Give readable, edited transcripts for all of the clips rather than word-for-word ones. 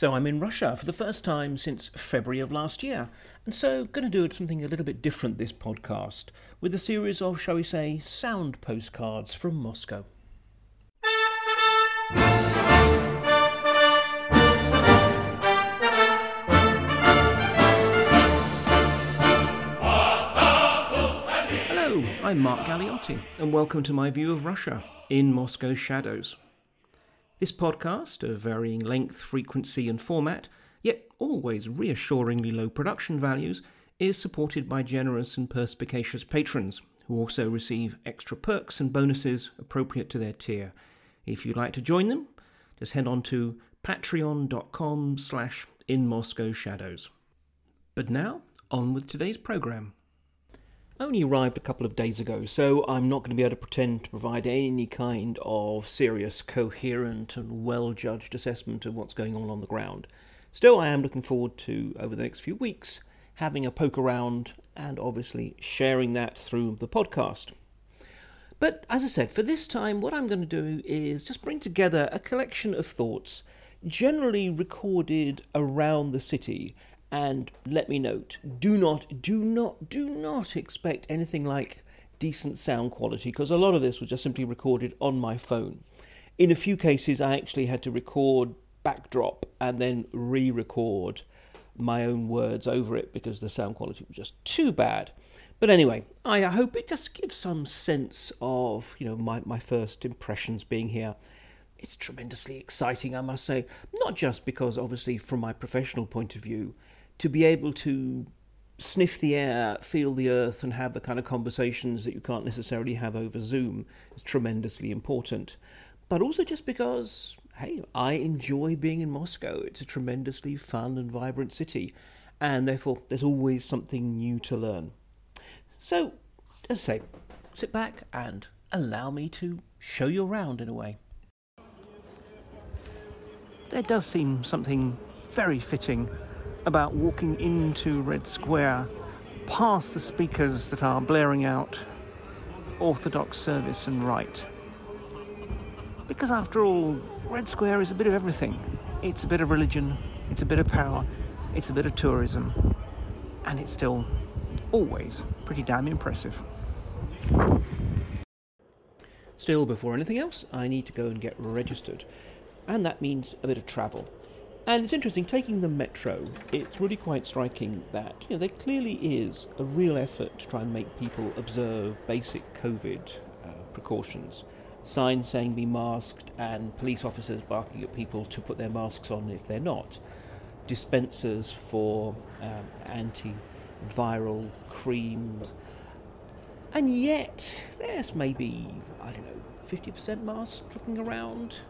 So I'm in Russia for the first time since February of last year, and so going to do something a little bit different this podcast, with a series of, shall we say, sound postcards from Moscow. Hello, I'm Mark Galeotti, and welcome to my view of Russia, In Moscow's Shadows. This podcast, of varying length, frequency and format, yet always reassuringly low production values, is supported by generous and perspicacious patrons, who also receive extra perks and bonuses appropriate to their tier. If you'd like to join them, just head on to patreon.com/inmoscowshadows. But now, on with today's programme. I only arrived a couple of days ago, so I'm not going to be able to pretend to provide any kind of serious, coherent and well-judged assessment of what's going on the ground. Still, I am looking forward to, over the next few weeks, having a poke around and obviously sharing that through the podcast. But, as I said, for this time, what I'm going to do is just bring together a collection of thoughts, generally recorded around the city. And let me note, do not expect anything like decent sound quality, because a lot of this was just simply recorded on my phone. In a few cases, I actually had to record backdrop and then re-record my own words over it because the sound quality was just too bad. But anyway, I hope it just gives some sense of, you know, my first impressions being here. It's tremendously exciting, I must say, not just because, obviously, from my professional point of view, to be able to sniff the air, feel the earth, and have the kind of conversations that you can't necessarily have over Zoom is tremendously important. But also just because, hey, I enjoy being in Moscow. It's a tremendously fun and vibrant city, and therefore there's always something new to learn. So, as I say, sit back and allow me to show you around in a way. There does seem something very fitting about walking into Red Square, past the speakers that are blaring out Orthodox service and rite. Because after all, Red Square is a bit of everything. It's a bit of religion, it's a bit of power, it's a bit of tourism, and it's still always pretty damn impressive. Still, before anything else, I need to go and get registered. And that means a bit of travel. And it's interesting, taking the metro, it's really quite striking that, you know, there clearly is a real effort to try and make people observe basic COVID precautions. Signs saying be masked and police officers barking at people to put their masks on if they're not. Dispensers for antiviral creams. And yet, there's maybe, 50% masks looking around.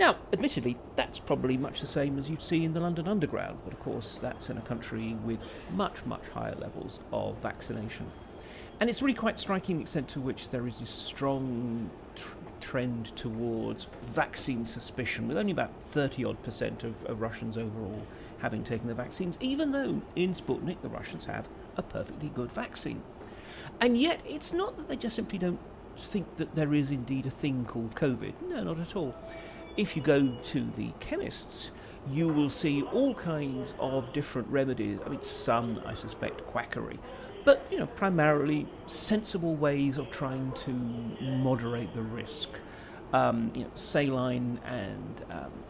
Now, admittedly, that's probably much the same as you'd see in the London Underground, but of course that's in a country with much, much higher levels of vaccination. And it's really quite striking the extent to which there is this strong trend towards vaccine suspicion, with only about 30-odd% of Russians overall having taken the vaccines, even though in Sputnik the Russians have a perfectly good vaccine. And yet it's not that they just simply don't think that there is indeed a thing called COVID. No, not at all. If you go to the chemists, you will see all kinds of different remedies. I mean, some, I suspect, quackery. But, you know, primarily sensible ways of trying to moderate the risk. Saline and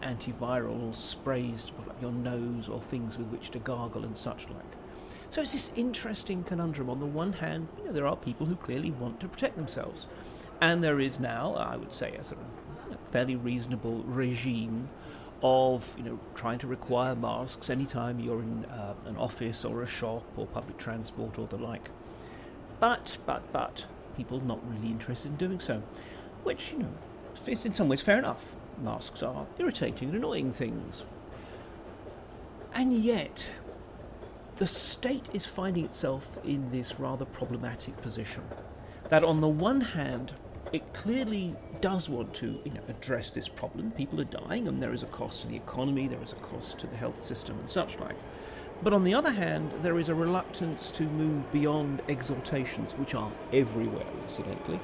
antiviral sprays to put up your nose or things with which to gargle and such like. So it's this interesting conundrum. On the one hand, you know, there are people who clearly want to protect themselves. And there is now, I would say, a sort of fairly reasonable regime of, you know, trying to require masks anytime you're in an office or a shop or public transport or the like. But, people not really interested in doing so, which, you know, is in some ways fair enough. Masks are irritating and annoying things. And yet, the state is finding itself in this rather problematic position, that on the one hand, it clearly does want to, you know, address this problem. People are dying and there is a cost to the economy, there is a cost to the health system and such like. But on the other hand, there is a reluctance to move beyond exhortations, which are everywhere, incidentally,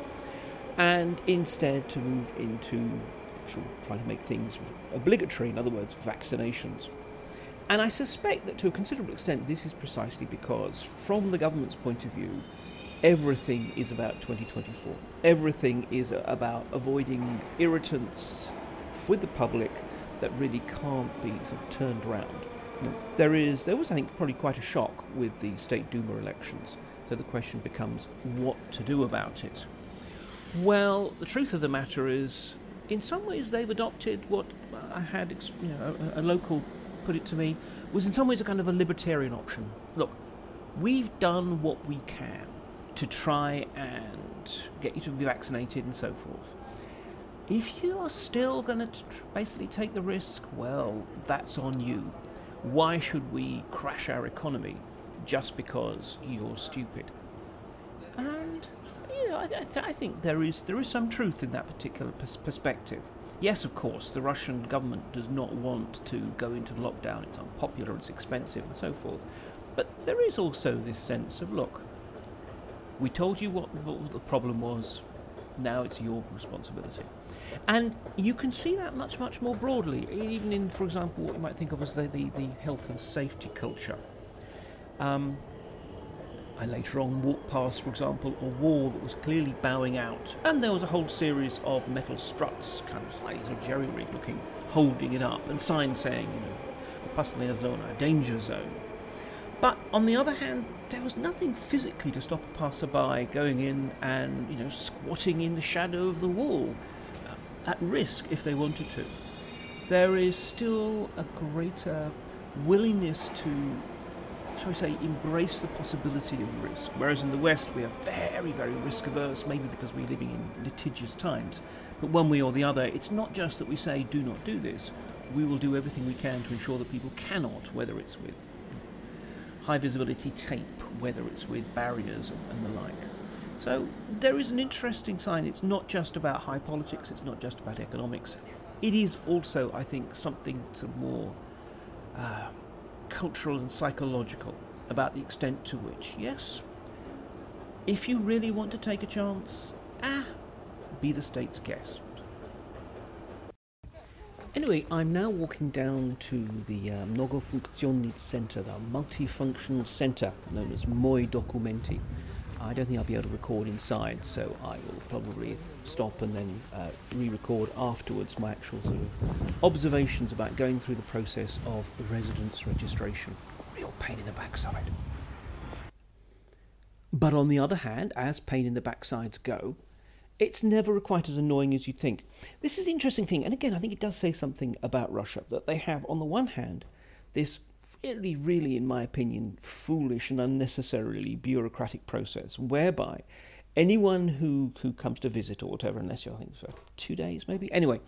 and instead to move into shall try to make things obligatory, in other words, vaccinations. And I suspect that to a considerable extent this is precisely because, from the government's point of view, everything is about 2024. Everything is about avoiding irritants with the public that really can't be sort of turned around. You know, there was, I think, probably quite a shock with the State Duma elections. So the question becomes what to do about it. Well, the truth of the matter is, in some ways, they've adopted what I had, you know, a local put it to me, was in some ways a kind of a libertarian option. Look, we've done what we can to try and get you to be vaccinated and so forth. If you are still going to basically take the risk, well, that's on you. Why should we crash our economy just because you're stupid? And, you know, I think there is some truth in that particular perspective. Yes, of course, the Russian government does not want to go into lockdown. It's unpopular, it's expensive, and so forth. But there is also this sense of, look, we told you what the problem was, now it's your responsibility. And you can see that much, much more broadly, even in, for example, what you might think of as the health and safety culture. I later on walked past, for example, a wall that was clearly bowing out, and there was a whole series of metal struts, kind of slightly sort of jerry-rigged looking, holding it up, and signs saying, you know, "Опасная зона," a danger zone. But on the other hand, there was nothing physically to stop a passerby going in and, you know, squatting in the shadow of the wall, at risk if they wanted to. There is still a greater willingness to, shall we say, embrace the possibility of risk. Whereas in the West, we are very, very risk-averse, maybe because we're living in litigious times. But one way or the other, it's not just that we say, do not do this. We will do everything we can to ensure that people cannot, whether it's with high-visibility tape, whether it's with barriers and the like. So there is an interesting sign. It's not just about high politics. It's not just about economics. It is also, I think, something to more cultural and psychological about the extent to which, yes, if you really want to take a chance, be the state's guest. Anyway, I'm now walking down to the Mnogofunkcionny Center, the multifunctional center known as Moi Documenti. I don't think I'll be able to record inside, so I will probably stop and then re-record afterwards my actual sort of observations about going through the process of residence registration. Real pain in the backside. But on the other hand, as pain in the backsides go, it's never quite as annoying as you'd think. This is an interesting thing, and again, I think it does say something about Russia, that they have, on the one hand, this really, really, in my opinion, foolish and unnecessarily bureaucratic process, whereby anyone who comes to visit or whatever, unless you're, I think, for 2 days maybe, anyway,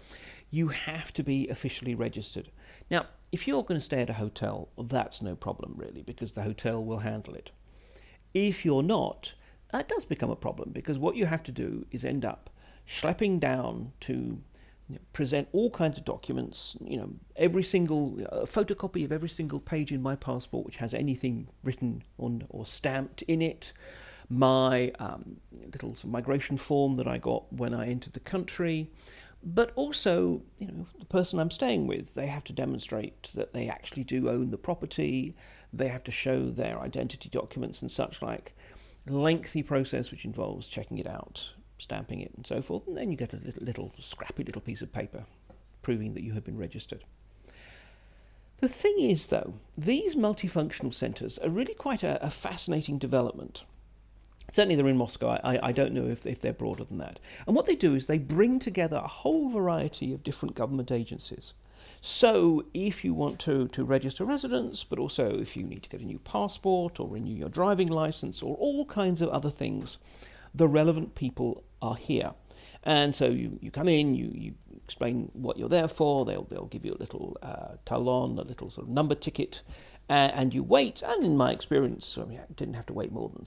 you have to be officially registered. Now, if you're going to stay at a hotel, that's no problem, really, because the hotel will handle it. If you're not, that does become a problem, because what you have to do is end up schlepping down to, you know, present all kinds of documents, you know, every single photocopy of every single page in my passport which has anything written on or stamped in it, my little migration form that I got when I entered the country, but also, you know, the person I'm staying with, they have to demonstrate that they actually do own the property, they have to show their identity documents and such like. Lengthy process which involves checking it out, stamping it and so forth, and then you get a little scrappy little piece of paper proving that you have been registered. The thing is, though, these multifunctional centres are really quite a fascinating development. Certainly they're in Moscow. I don't know if they're broader than that. And what they do is they bring together a whole variety of different government agencies. So if you want to register residence, but also if you need to get a new passport or renew your driving licence or all kinds of other things, the relevant people are here. And so you come in, you explain what you're there for, they'll give you a little talon, a little sort of number ticket, and you wait. And in my experience, I mean, I didn't have to wait more than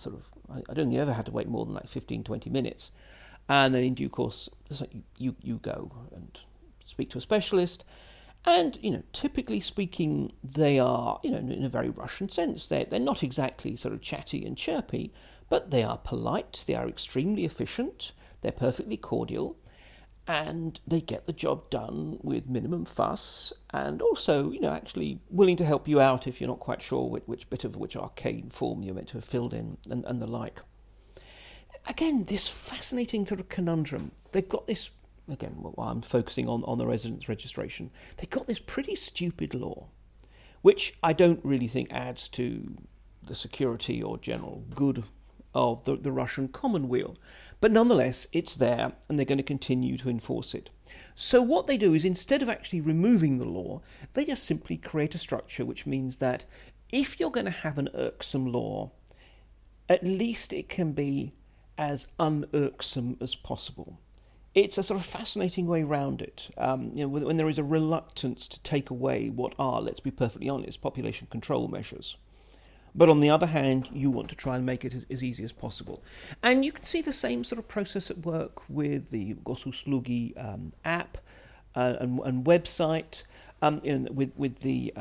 I don't think I ever had to wait more than like 15, 20 minutes. And then in due course, you go and speak to a specialist. And, you know, typically speaking, they are, you know, in a very Russian sense, they're not exactly sort of chatty and chirpy, but they are polite, they are extremely efficient, they're perfectly cordial, and they get the job done with minimum fuss, and also, you know, actually willing to help you out if you're not quite sure which bit of arcane form you're meant to have filled in, and the like. Again, this fascinating sort of conundrum. They've got this, again, while I'm focusing on the residence registration, they've got this pretty stupid law, which I don't really think adds to the security or general good of the Russian Commonweal. But nonetheless, it's there, and they're going to continue to enforce it. So what they do is, instead of actually removing the law, they just simply create a structure which means that if you're going to have an irksome law, at least it can be as un-irksome as possible. It's a sort of fascinating way round it. You know, when there is a reluctance to take away what are, let's be perfectly honest, population control measures. But on the other hand, you want to try and make it as easy as possible. And you can see the same sort of process at work with the Gosuslugi app and website, with the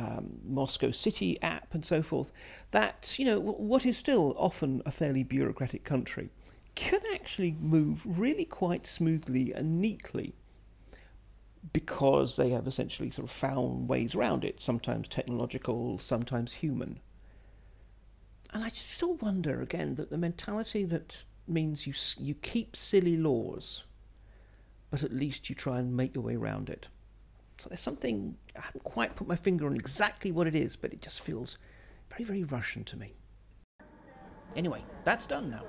Moscow City app and so forth. That, you know, what is still often a fairly bureaucratic country can actually move really quite smoothly and neatly, because they have essentially sort of found ways around it, sometimes technological, sometimes human. And I just still wonder, again, that the mentality that means you keep silly laws, but at least you try and make your way around it. So there's something, I haven't quite put my finger on exactly what it is, but it just feels very, very Russian to me. Anyway, that's done now.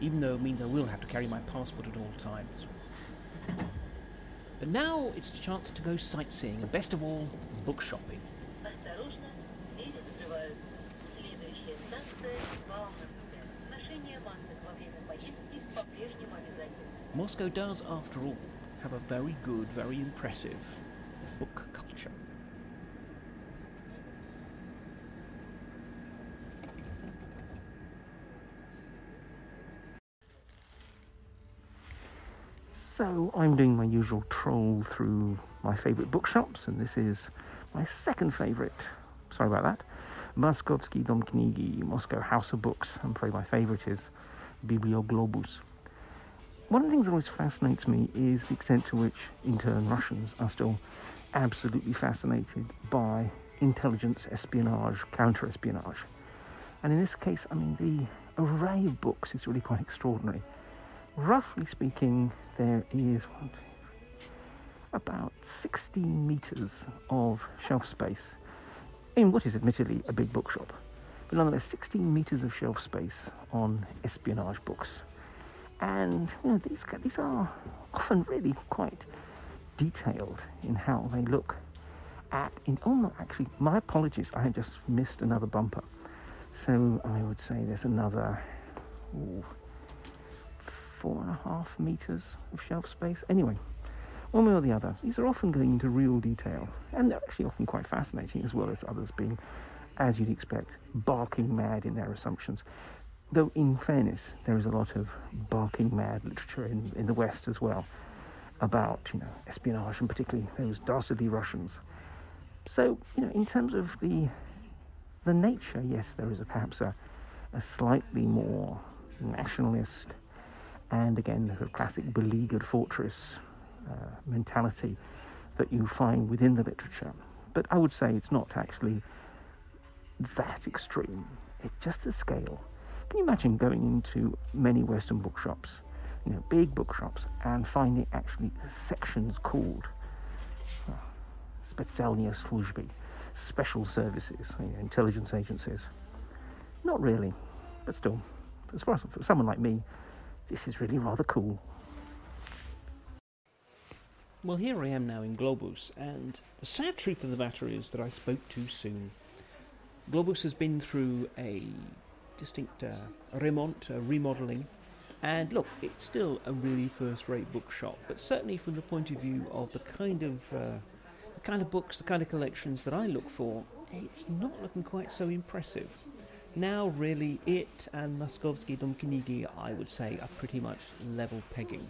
Even though it means I will have to carry my passport at all times. But now it's a chance to go sightseeing, and best of all, book shopping. Moscow does, after all, have a very good, very impressive book culture. So I'm doing my usual troll through my favourite bookshops, and this is my second favourite, sorry about that, Moskovsky Dom Knigi, Moscow House of Books. I'm afraid my favourite is Biblioglobus. One of the things that always fascinates me is the extent to which, in turn, Russians are still absolutely fascinated by intelligence, espionage, counter-espionage. And in this case, I mean, the array of books is really quite extraordinary. Roughly speaking, there is about 16 metres of shelf space in what is admittedly a big bookshop. But nonetheless, 16 metres of shelf space on espionage books. And, you know, these are often really quite detailed in how they look at... Oh, no, actually, my apologies, I had just missed another bumper. So I would say there's another... 4.5 meters of shelf space. Anyway, one way or the other, these are often going into real detail, and they're actually often quite fascinating, as well as others being, as you'd expect, barking mad in their assumptions. Though, in fairness, there is a lot of barking mad literature in the West as well about, you know, espionage, and particularly those dastardly Russians. So, you know, in terms of the nature, yes, there is perhaps a slightly more nationalist. And again, the classic beleaguered fortress mentality that you find within the literature. But I would say it's not actually that extreme. It's just the scale. Can you imagine going into many Western bookshops, you know, big bookshops, and finding actually sections called Spetsalnya Sluzhby, special services, you know, intelligence agencies? Not really, but still, as far as for someone like me, this is really rather cool. Well, here I am now in Globus, and the sad truth of the matter is that I spoke too soon. Globus has been through a distinct remodeling, and look, it's still a really first-rate bookshop, but certainly from the point of view of the kind of books, the kind of collections that I look for, it's not looking quite so impressive. Now, really, it and Moskovsky Dom Knigi, I would say, are pretty much level pegging.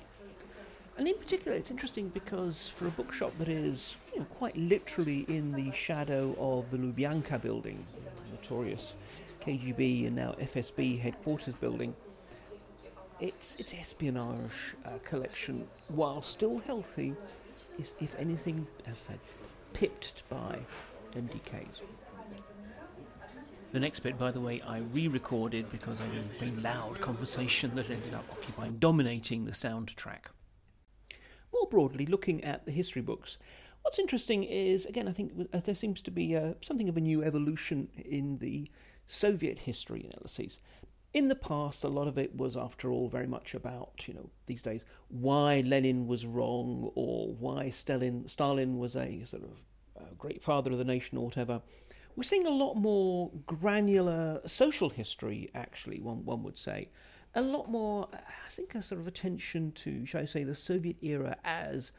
And in particular, it's interesting because for a bookshop that is, you know, quite literally in the shadow of the Lubyanka building, notorious KGB and now FSB headquarters building. Its espionage collection, while still healthy, is, if anything, as said, pipped by MDK's. The next bit, by the way, I re-recorded because I had a very loud conversation that ended up occupying, dominating the soundtrack. More broadly, looking at the history books, what's interesting is, again, I think there seems to be something of a new evolution in the Soviet history analyses. In the past, a lot of it was, after all, very much about, you know, these days, why Lenin was wrong or why Stalin was a sort of a great father of the nation or whatever. We're seeing a lot more granular social history, actually, one would say. A lot more, I think, a sort of attention to, shall I say, the Soviet era as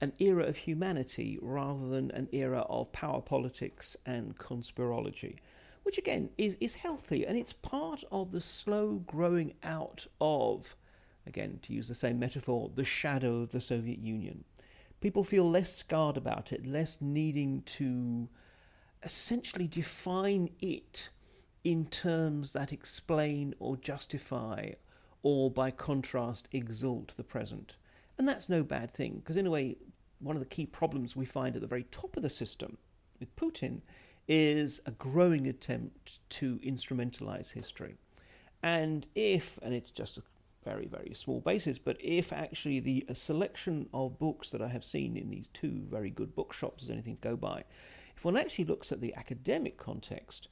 an era of humanity rather than an era of power politics and conspirology, which again is healthy, and it's part of the slow growing out of, again, to use the same metaphor, the shadow of the Soviet Union. People feel less scarred about it, less needing to essentially define it in terms that explain or justify or, by contrast, exalt the present. And that's no bad thing, because in a way, one of the key problems we find at the very top of the system with Putin is a growing attempt to instrumentalize history. And if, and it's just a very, very small basis, but if actually the selection of books that I have seen in these two very good bookshops is anything to go by, if one actually looks at the academic context,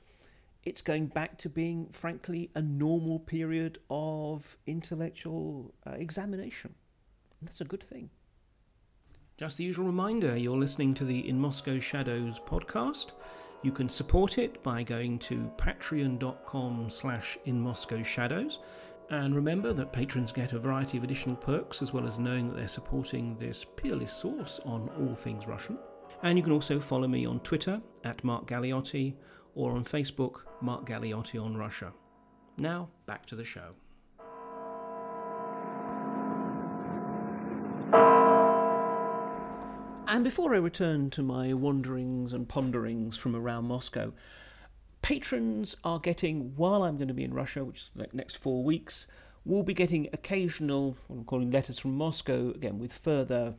it's going back to being, frankly, a normal period of intellectual examination. And that's a good thing. Just the usual reminder, you're listening to the In Moscow's Shadows podcast. You can support it by going to patreon.com/InMoscowShadows. And remember that patrons get a variety of additional perks, as well as knowing that they're supporting this peerless source on all things Russian. And you can also follow me on Twitter @Mark Galeotti or on Facebook, Mark Galeotti on Russia. Now, back to the show. And before I return to my wanderings and ponderings from around Moscow, patrons are getting, while I'm going to be in Russia, which is the next 4 weeks, we'll be getting occasional, what I'm calling letters from Moscow, again, with further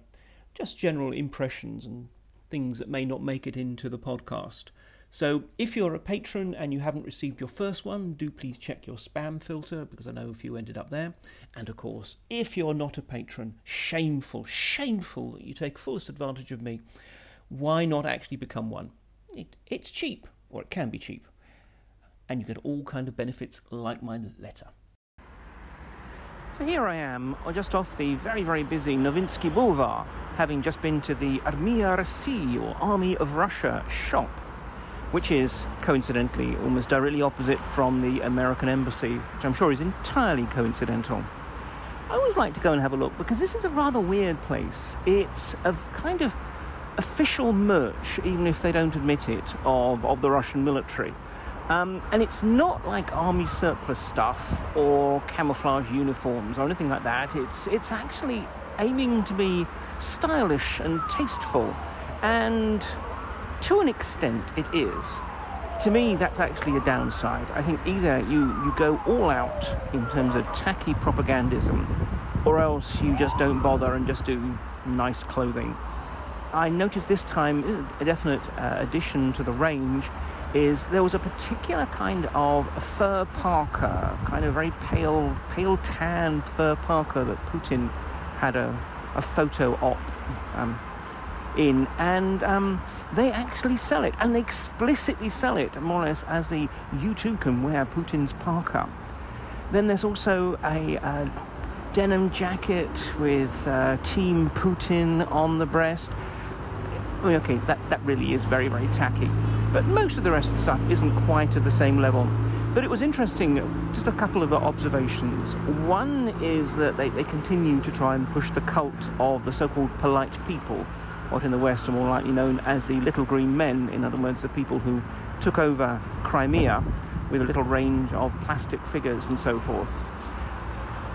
just general impressions and things that may not make it into the podcast. So if you're a patron and you haven't received your first one, do please check your spam filter, because I know a few ended up there. And of course, if you're not a patron, shameful that you take fullest advantage of me. Why not actually become one? It's cheap, or it can be cheap. And you get all kind of benefits like my letter. So here I am, just off the very, very busy Novinsky Boulevard, having just been to the Armiya Rasi, or Army of Russia, shop, which is, coincidentally, almost directly opposite from the American Embassy, which I'm sure is entirely coincidental. I always like to go and have a look, because this is a rather weird place. It's a kind of official merch, even if they don't admit it, of the Russian military. And it's not like army surplus stuff or camouflage uniforms or anything like that. It's actually aiming to be stylish and tasteful, and to an extent, it is. To me, that's actually a downside. I think either you go all out in terms of tacky propagandism, or else you just don't bother and just do nice clothing. I noticed this time a definite addition to the range is there was a particular kind of fur parka, kind of very pale tan fur parka that Putin had a photo op in, and they actually sell it, and they explicitly sell it more or less as the "you too can wear Putin's parka." Then there's also a denim jacket with Team Putin on the breast. I mean, okay, that really is very, very tacky, but most of the rest of the stuff isn't quite at the same level. But it was interesting, just a couple of observations. One is that they continue to try and push the cult of the so-called polite people, what in the West are more likely known as the Little Green Men, in other words, the people who took over Crimea with a little range of plastic figures and so forth.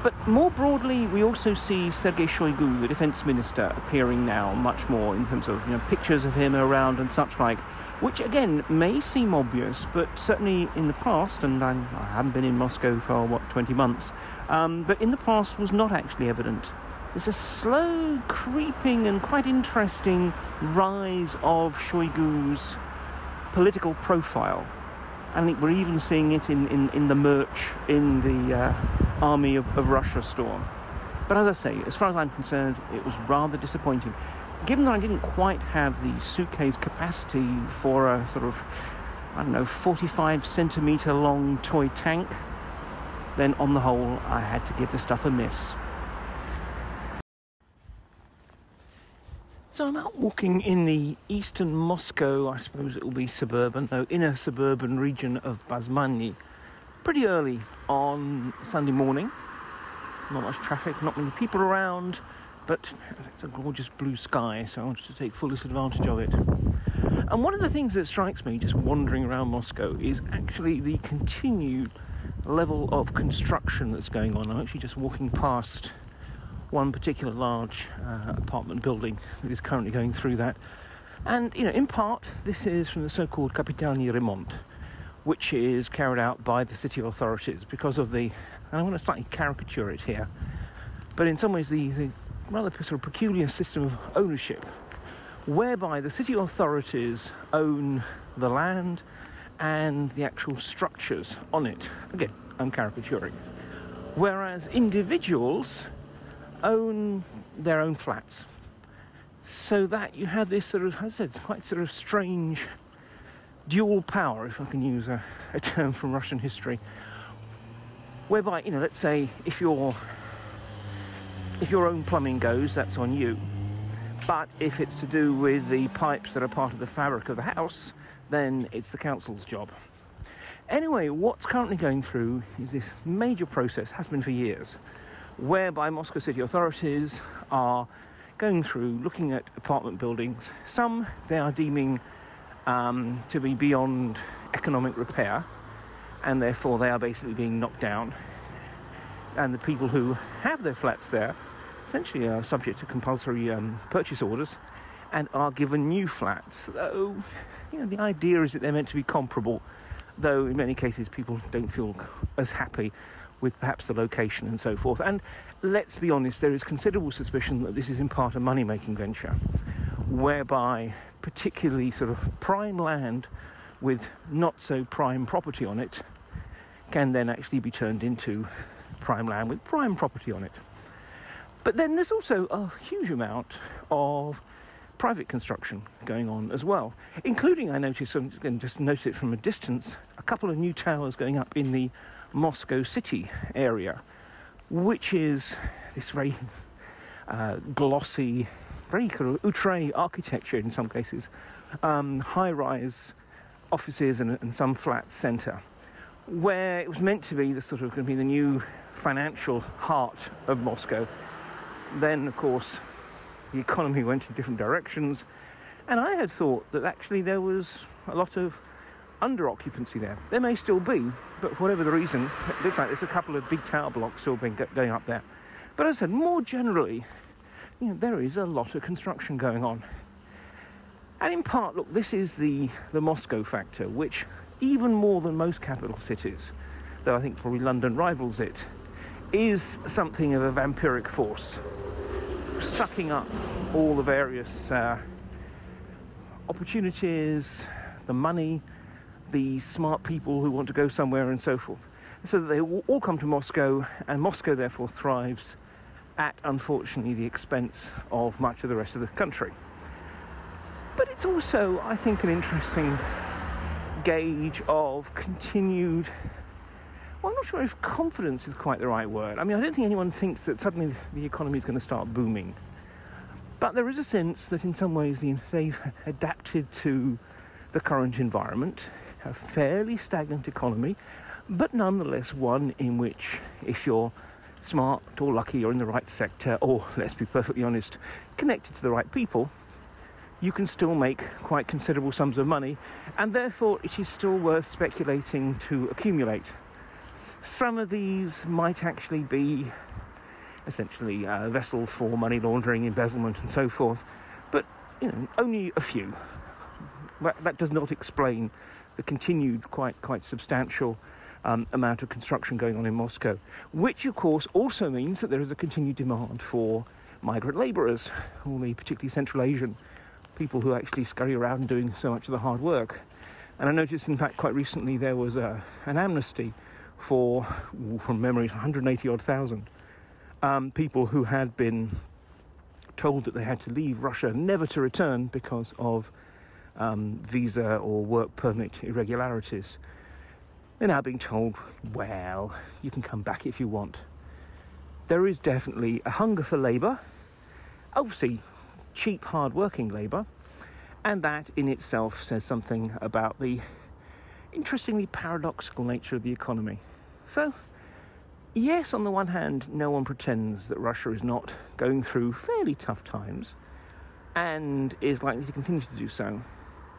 But more broadly, we also see Sergei Shoigu, the defense minister, appearing now much more in terms of, you know, pictures of him around and such like, which again may seem obvious, but certainly in the past, and I haven't been in Moscow for, 20 months, but in the past was not actually evident. There's a slow, creeping and quite interesting rise of Shoigu's political profile. I think we're even seeing it in the merch in the Army of Russia store. But as I say, as far as I'm concerned, it was rather disappointing. Given that I didn't quite have the suitcase capacity for a sort of, 45-centimetre long toy tank, then on the whole, I had to give the stuff a miss. So I'm out walking in the eastern Moscow, I suppose it will be suburban, though inner suburban region of Basmanny. Pretty early on Sunday morning. Not much traffic, not many people around, but it's a gorgeous blue sky, so I wanted to take fullest advantage of it. And one of the things that strikes me just wandering around Moscow is actually the continued level of construction that's going on. I'm actually just walking past one particular large apartment building that is currently going through that. And, in part, this is from the so-called Kapitalny Remont, which is carried out by the city authorities because of the... And I want to slightly caricature it here, but in some ways the rather sort of peculiar system of ownership, whereby the city authorities own the land and the actual structures on it. Again, I'm caricaturing. Whereas individuals own their own flats, so that you have this sort of, as I said, quite sort of strange dual power, if I can use a term from Russian history, whereby, let's say if your own plumbing goes, that's on you, but if it's to do with the pipes that are part of the fabric of the house, then it's the council's job. Anyway, what's currently going through is this major process, has been for years, whereby Moscow City authorities are going through, looking at apartment buildings. Some they are deeming to be beyond economic repair, and therefore they are basically being knocked down. And the people who have their flats there essentially are subject to compulsory purchase orders and are given new flats. Though, the idea is that they're meant to be comparable, though in many cases people don't feel as happy with perhaps the location and so forth. And let's be honest, there is considerable suspicion that this is in part a money-making venture, whereby particularly sort of prime land with not-so-prime property on it can then actually be turned into prime land with prime property on it. But then there's also a huge amount of private construction going on as well, including, I noticed, and just notice it from a distance, a couple of new towers going up in the Moscow City area, which is this very glossy, very sort of outre architecture in some cases, high-rise offices and some flat centre, where it was meant to be the sort of going to be the new financial heart of Moscow. Then, of course, the economy went in different directions, and I had thought that actually there was a lot of under-occupancy there. There may still be, but for whatever the reason, it looks like there's a couple of big tower blocks still being going up there. But as I said, more generally, there is a lot of construction going on. And in part, look, this is the Moscow factor, which even more than most capital cities, though I think probably London rivals it, is something of a vampiric force, sucking up all the various opportunities, the money, the smart people who want to go somewhere and so forth. So that they all come to Moscow, and Moscow therefore thrives at, unfortunately, the expense of much of the rest of the country. But it's also, I think, an interesting gauge of continued... Well, I'm not sure if confidence is quite the right word. I don't think anyone thinks that suddenly the economy is going to start booming. But there is a sense that in some ways they've adapted to the current environment, a fairly stagnant economy, but nonetheless one in which, if you're smart or lucky, you're in the right sector, or, let's be perfectly honest, connected to the right people, you can still make quite considerable sums of money, and therefore it is still worth speculating to accumulate. Some of these might actually be essentially vessels for money laundering, embezzlement and so forth, but you know, only a few. That does not explain the continued quite substantial amount of construction going on in Moscow, which of course also means that there is a continued demand for migrant labourers, all the particularly Central Asian people who actually scurry around and doing so much of the hard work. And I noticed, in fact, quite recently there was an amnesty for, from memory, 180-odd thousand people who had been told that they had to leave Russia, never to return because of visa or work permit irregularities. They're now being told, well, you can come back if you want. There is definitely a hunger for labour, obviously cheap, hard-working labour, and that in itself says something about the interestingly paradoxical nature of the economy. So, yes, on the one hand, no one pretends that Russia is not going through fairly tough times and is likely to continue to do so.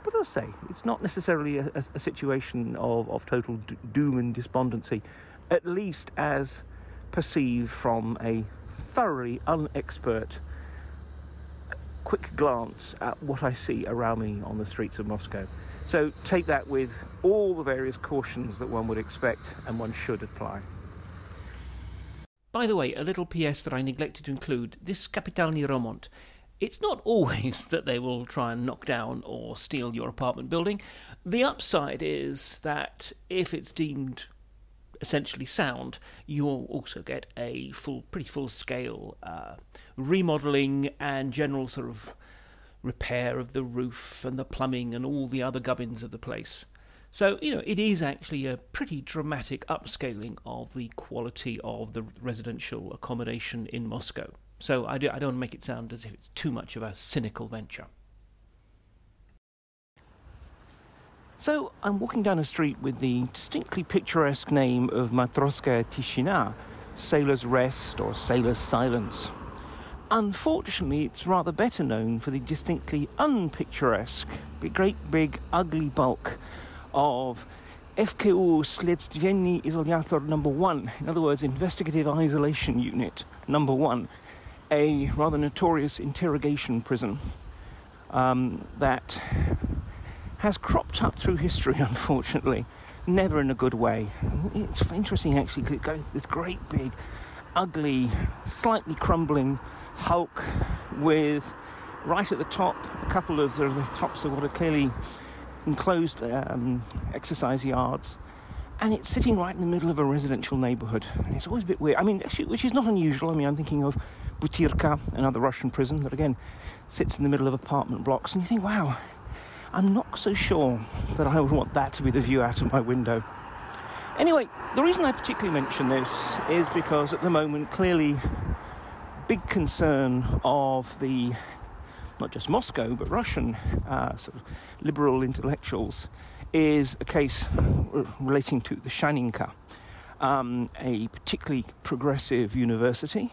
But I'll say, it's not necessarily a situation of total doom and despondency, at least as perceived from a thoroughly unexpert quick glance at what I see around me on the streets of Moscow. So take that with all the various cautions that one would expect and one should apply. By the way, a little PS that I neglected to include, this Kapitalny Remont. It's not always that they will try and knock down or steal your apartment building. The upside is that if it's deemed essentially sound, you'll also get a pretty full-scale remodelling and general sort of repair of the roof and the plumbing and all the other gubbins of the place. So, you know, it is actually a pretty dramatic upscaling of the quality of the residential accommodation in Moscow. So I don't make it sound as if it's too much of a cynical venture. So I'm walking down a street with the distinctly picturesque name of Matroskaya Tishina, Sailor's Rest or Sailor's Silence. Unfortunately, it's rather better known for the distinctly unpicturesque, great big ugly bulk of FKU Sledstvenny Izolyator number 1, in other words, Investigative Isolation Unit number 1, a rather notorious interrogation prison that has cropped up through history, unfortunately, never in a good way. It's interesting, actually, because it goes this great big, ugly, slightly crumbling hulk with, right at the top, a couple of the tops of what are clearly enclosed exercise yards, and it's sitting right in the middle of a residential neighbourhood. And it's always a bit weird, I mean, actually, which is not unusual. I mean, I'm thinking of Butyrka, another Russian prison that, again, sits in the middle of apartment blocks, and you think, wow, I'm not so sure that I would want that to be the view out of my window. Anyway, the reason I particularly mention this is because at the moment, clearly, big concern of the, not just Moscow, but Russian sort of liberal intellectuals is a case relating to the Shaninka, a particularly progressive university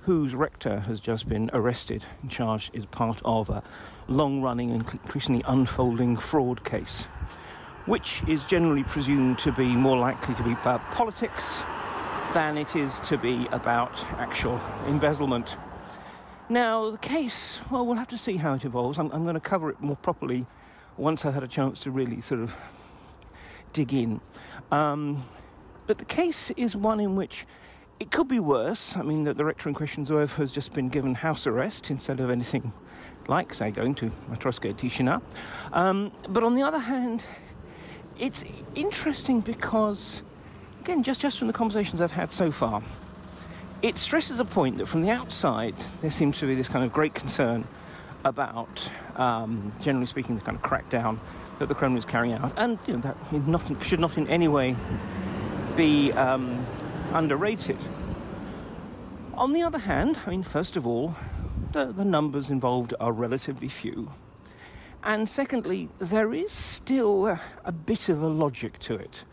whose rector has just been arrested and charged as part of a long-running and increasingly unfolding fraud case, which is generally presumed to be more likely to be about politics than it is to be about actual embezzlement. Now, the case, well, we'll have to see how it evolves. I'm going to cover it more properly once I've had a chance to really sort of dig in. But the case is one in which it could be worse. I mean, the rector in question, Zoev, has just been given house arrest instead of anything like, say, going to Matroskaya Tishina. But on the other hand, it's interesting because, again, just from the conversations I've had so far, it stresses a point that from the outside, there seems to be this kind of great concern about, generally speaking, the kind of crackdown that the Kremlin is carrying out. And you know, that should not in any way be underrated. On the other hand, I mean, first of all, the numbers involved are relatively few. And secondly, there is still a bit of a logic to it,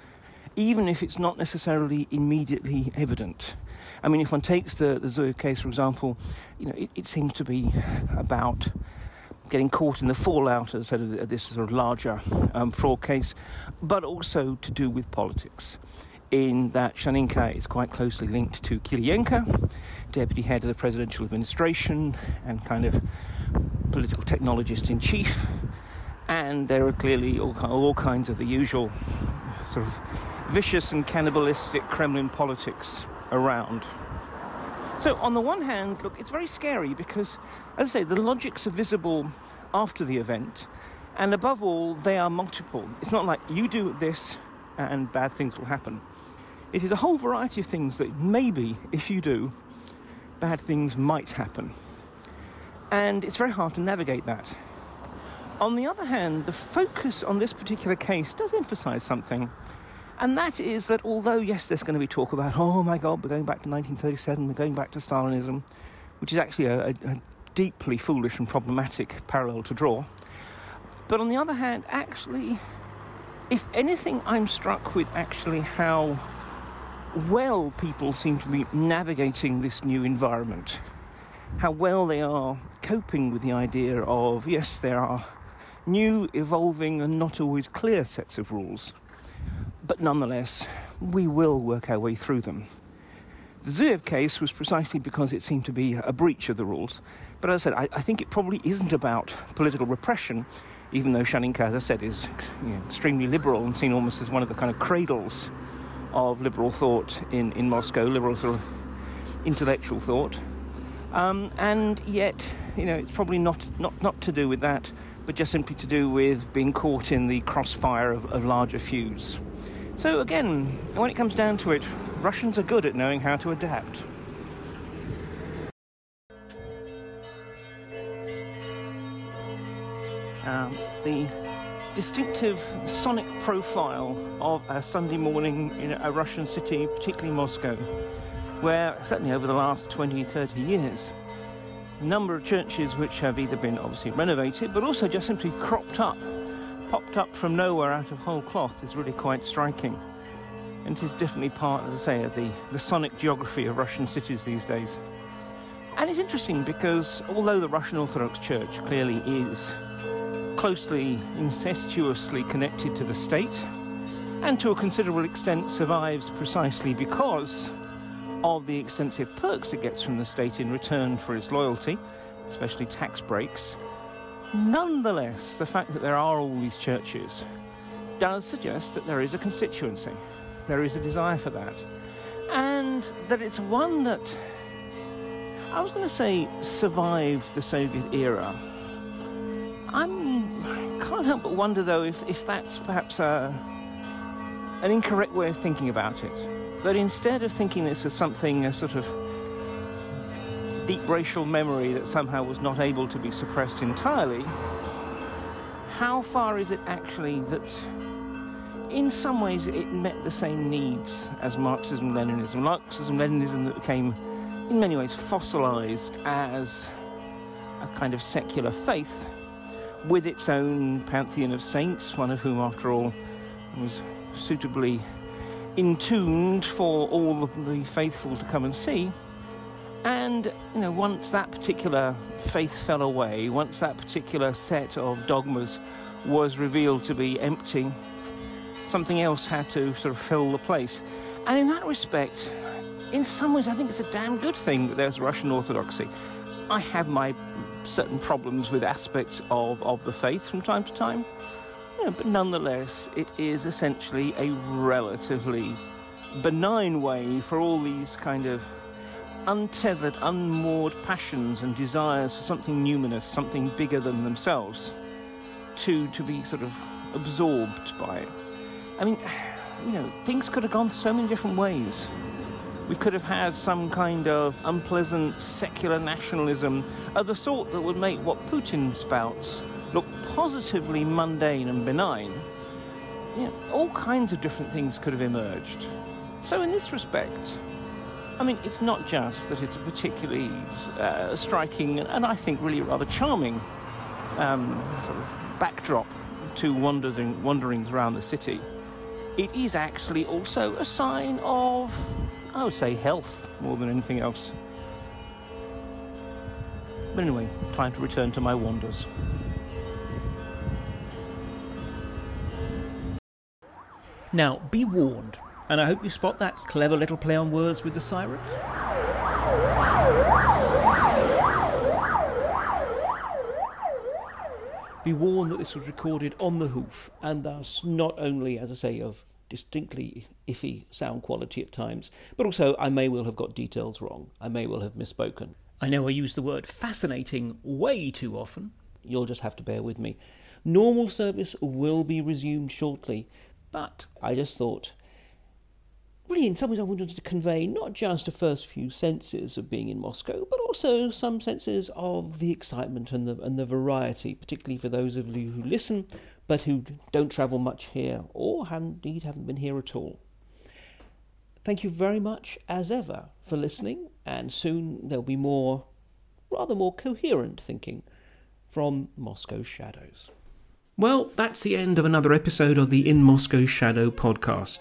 even if it's not necessarily immediately evident. I mean, if one takes the Zoev case, for example, you know, it seems to be about getting caught in the fallout, as I said, of this sort of larger fraud case, but also to do with politics. in that Shaninka is quite closely linked to Kiryenko, deputy head of the presidential administration and kind of political technologist in chief. And there are clearly all kinds of the usual sort of vicious and cannibalistic Kremlin politics around. So on the one hand, look, it's very scary because, as I say, the logics are visible after the event. And above all, they are multiple. It's not like you do this and bad things will happen. It is a whole variety of things that maybe, if you do, bad things might happen. And it's very hard to navigate that. On the other hand, the focus on this particular case does emphasize something. And that is that although, yes, there's going to be talk about, oh my God, we're going back to 1937, we're going back to Stalinism, which is actually a deeply foolish and problematic parallel to draw. But on the other hand, actually, if anything, I'm struck with actually how well people seem to be navigating this new environment. How well they are coping with the idea of, yes, there are new, evolving and not always clear sets of rules. But nonetheless, we will work our way through them. The Zoev case was precisely because it seemed to be a breach of the rules. But as I said, I think it probably isn't about political repression, even though Shaninka, as I said, is extremely liberal and seen almost as one of the kind of cradles of liberal thought in Moscow, liberal sort of intellectual thought. And yet, it's probably not to do with that, but just simply to do with being caught in the crossfire of larger feuds. So again, when it comes down to it, Russians are good at knowing how to adapt. The distinctive sonic profile of a Sunday morning in a Russian city, particularly Moscow, where certainly over the last 20, 30 years, a number of churches which have either been obviously renovated, but also just simply popped up from nowhere out of whole cloth is really quite striking. And it is definitely part, as I say, of the sonic geography of Russian cities these days. And it's interesting because although the Russian Orthodox Church clearly is closely, incestuously connected to the state, and to a considerable extent survives precisely because of the extensive perks it gets from the state in return for its loyalty, especially tax breaks. Nonetheless, the fact that there are all these churches does suggest that there is a constituency, there is a desire for that, and that it's one that, I was going to say, survived the Soviet era. I can't help but wonder, though, if that's perhaps an incorrect way of thinking about it. That instead of thinking this as something, a sort of deep racial memory that somehow was not able to be suppressed entirely, how far is it actually that in some ways it met the same needs as Marxism-Leninism? Marxism-Leninism that became, in many ways, fossilized as a kind of secular faith, with its own pantheon of saints, one of whom, after all, was suitably intuned for all of the faithful to come and see. And, once that particular faith fell away, once that particular set of dogmas was revealed to be empty, something else had to sort of fill the place. And in that respect, in some ways, I think it's a damn good thing that there's Russian Orthodoxy. I have my certain problems with aspects of the faith from time to time, but nonetheless it is essentially a relatively benign way for all these kind of untethered, unmoored passions and desires for something numinous, something bigger than themselves, to be sort of absorbed by it. I mean, things could have gone so many different ways. We could have had some kind of unpleasant secular nationalism of the sort that would make what Putin spouts look positively mundane and benign. All kinds of different things could have emerged. So in this respect, I mean, it's not just that it's a particularly striking and I think really rather charming sort of backdrop to wanderings around the city. It is actually also a sign of, I would say, health more than anything else. But anyway, time to return to my wanders. Now, be warned, and I hope you spot that clever little play on words with the sirens. Be warned that this was recorded on the hoof, and thus not only, as I say, of distinctly iffy sound quality at times, but also I may well have got details wrong. I may well have misspoken. I know I use the word fascinating way too often. You'll just have to bear with me. Normal service will be resumed shortly, but I just thought, really, in some ways I wanted to convey not just the first few senses of being in Moscow, but also some senses of the excitement and the variety, particularly for those of you who listen, but who don't travel much here, or indeed haven't been here at all. Thank you very much, as ever, for listening, and soon there'll be more, rather more coherent thinking from Moscow's Shadows. Well, that's the end of another episode of the In Moscow Shadow podcast.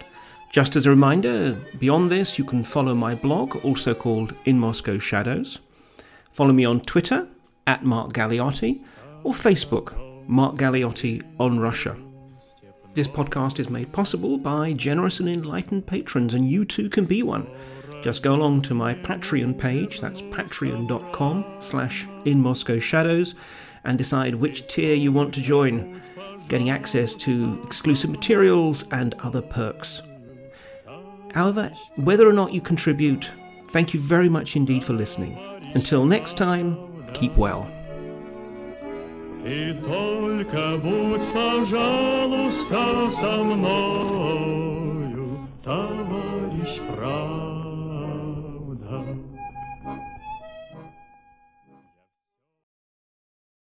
Just as a reminder, beyond this, you can follow my blog, also called In Moscow Shadows. Follow me on Twitter, @Mark Galeotti, or Facebook, Mark Galeotti on Russia. This podcast is made possible by generous and enlightened patrons, and you too can be one. Just go along to my Patreon page, that's patreon.com/InMoscowShadows, and decide which tier you want to join, getting access to exclusive materials and other perks. However, whether or not you contribute, thank you very much indeed for listening. Until next time, keep well. И только будь, пожалуйста, со мной.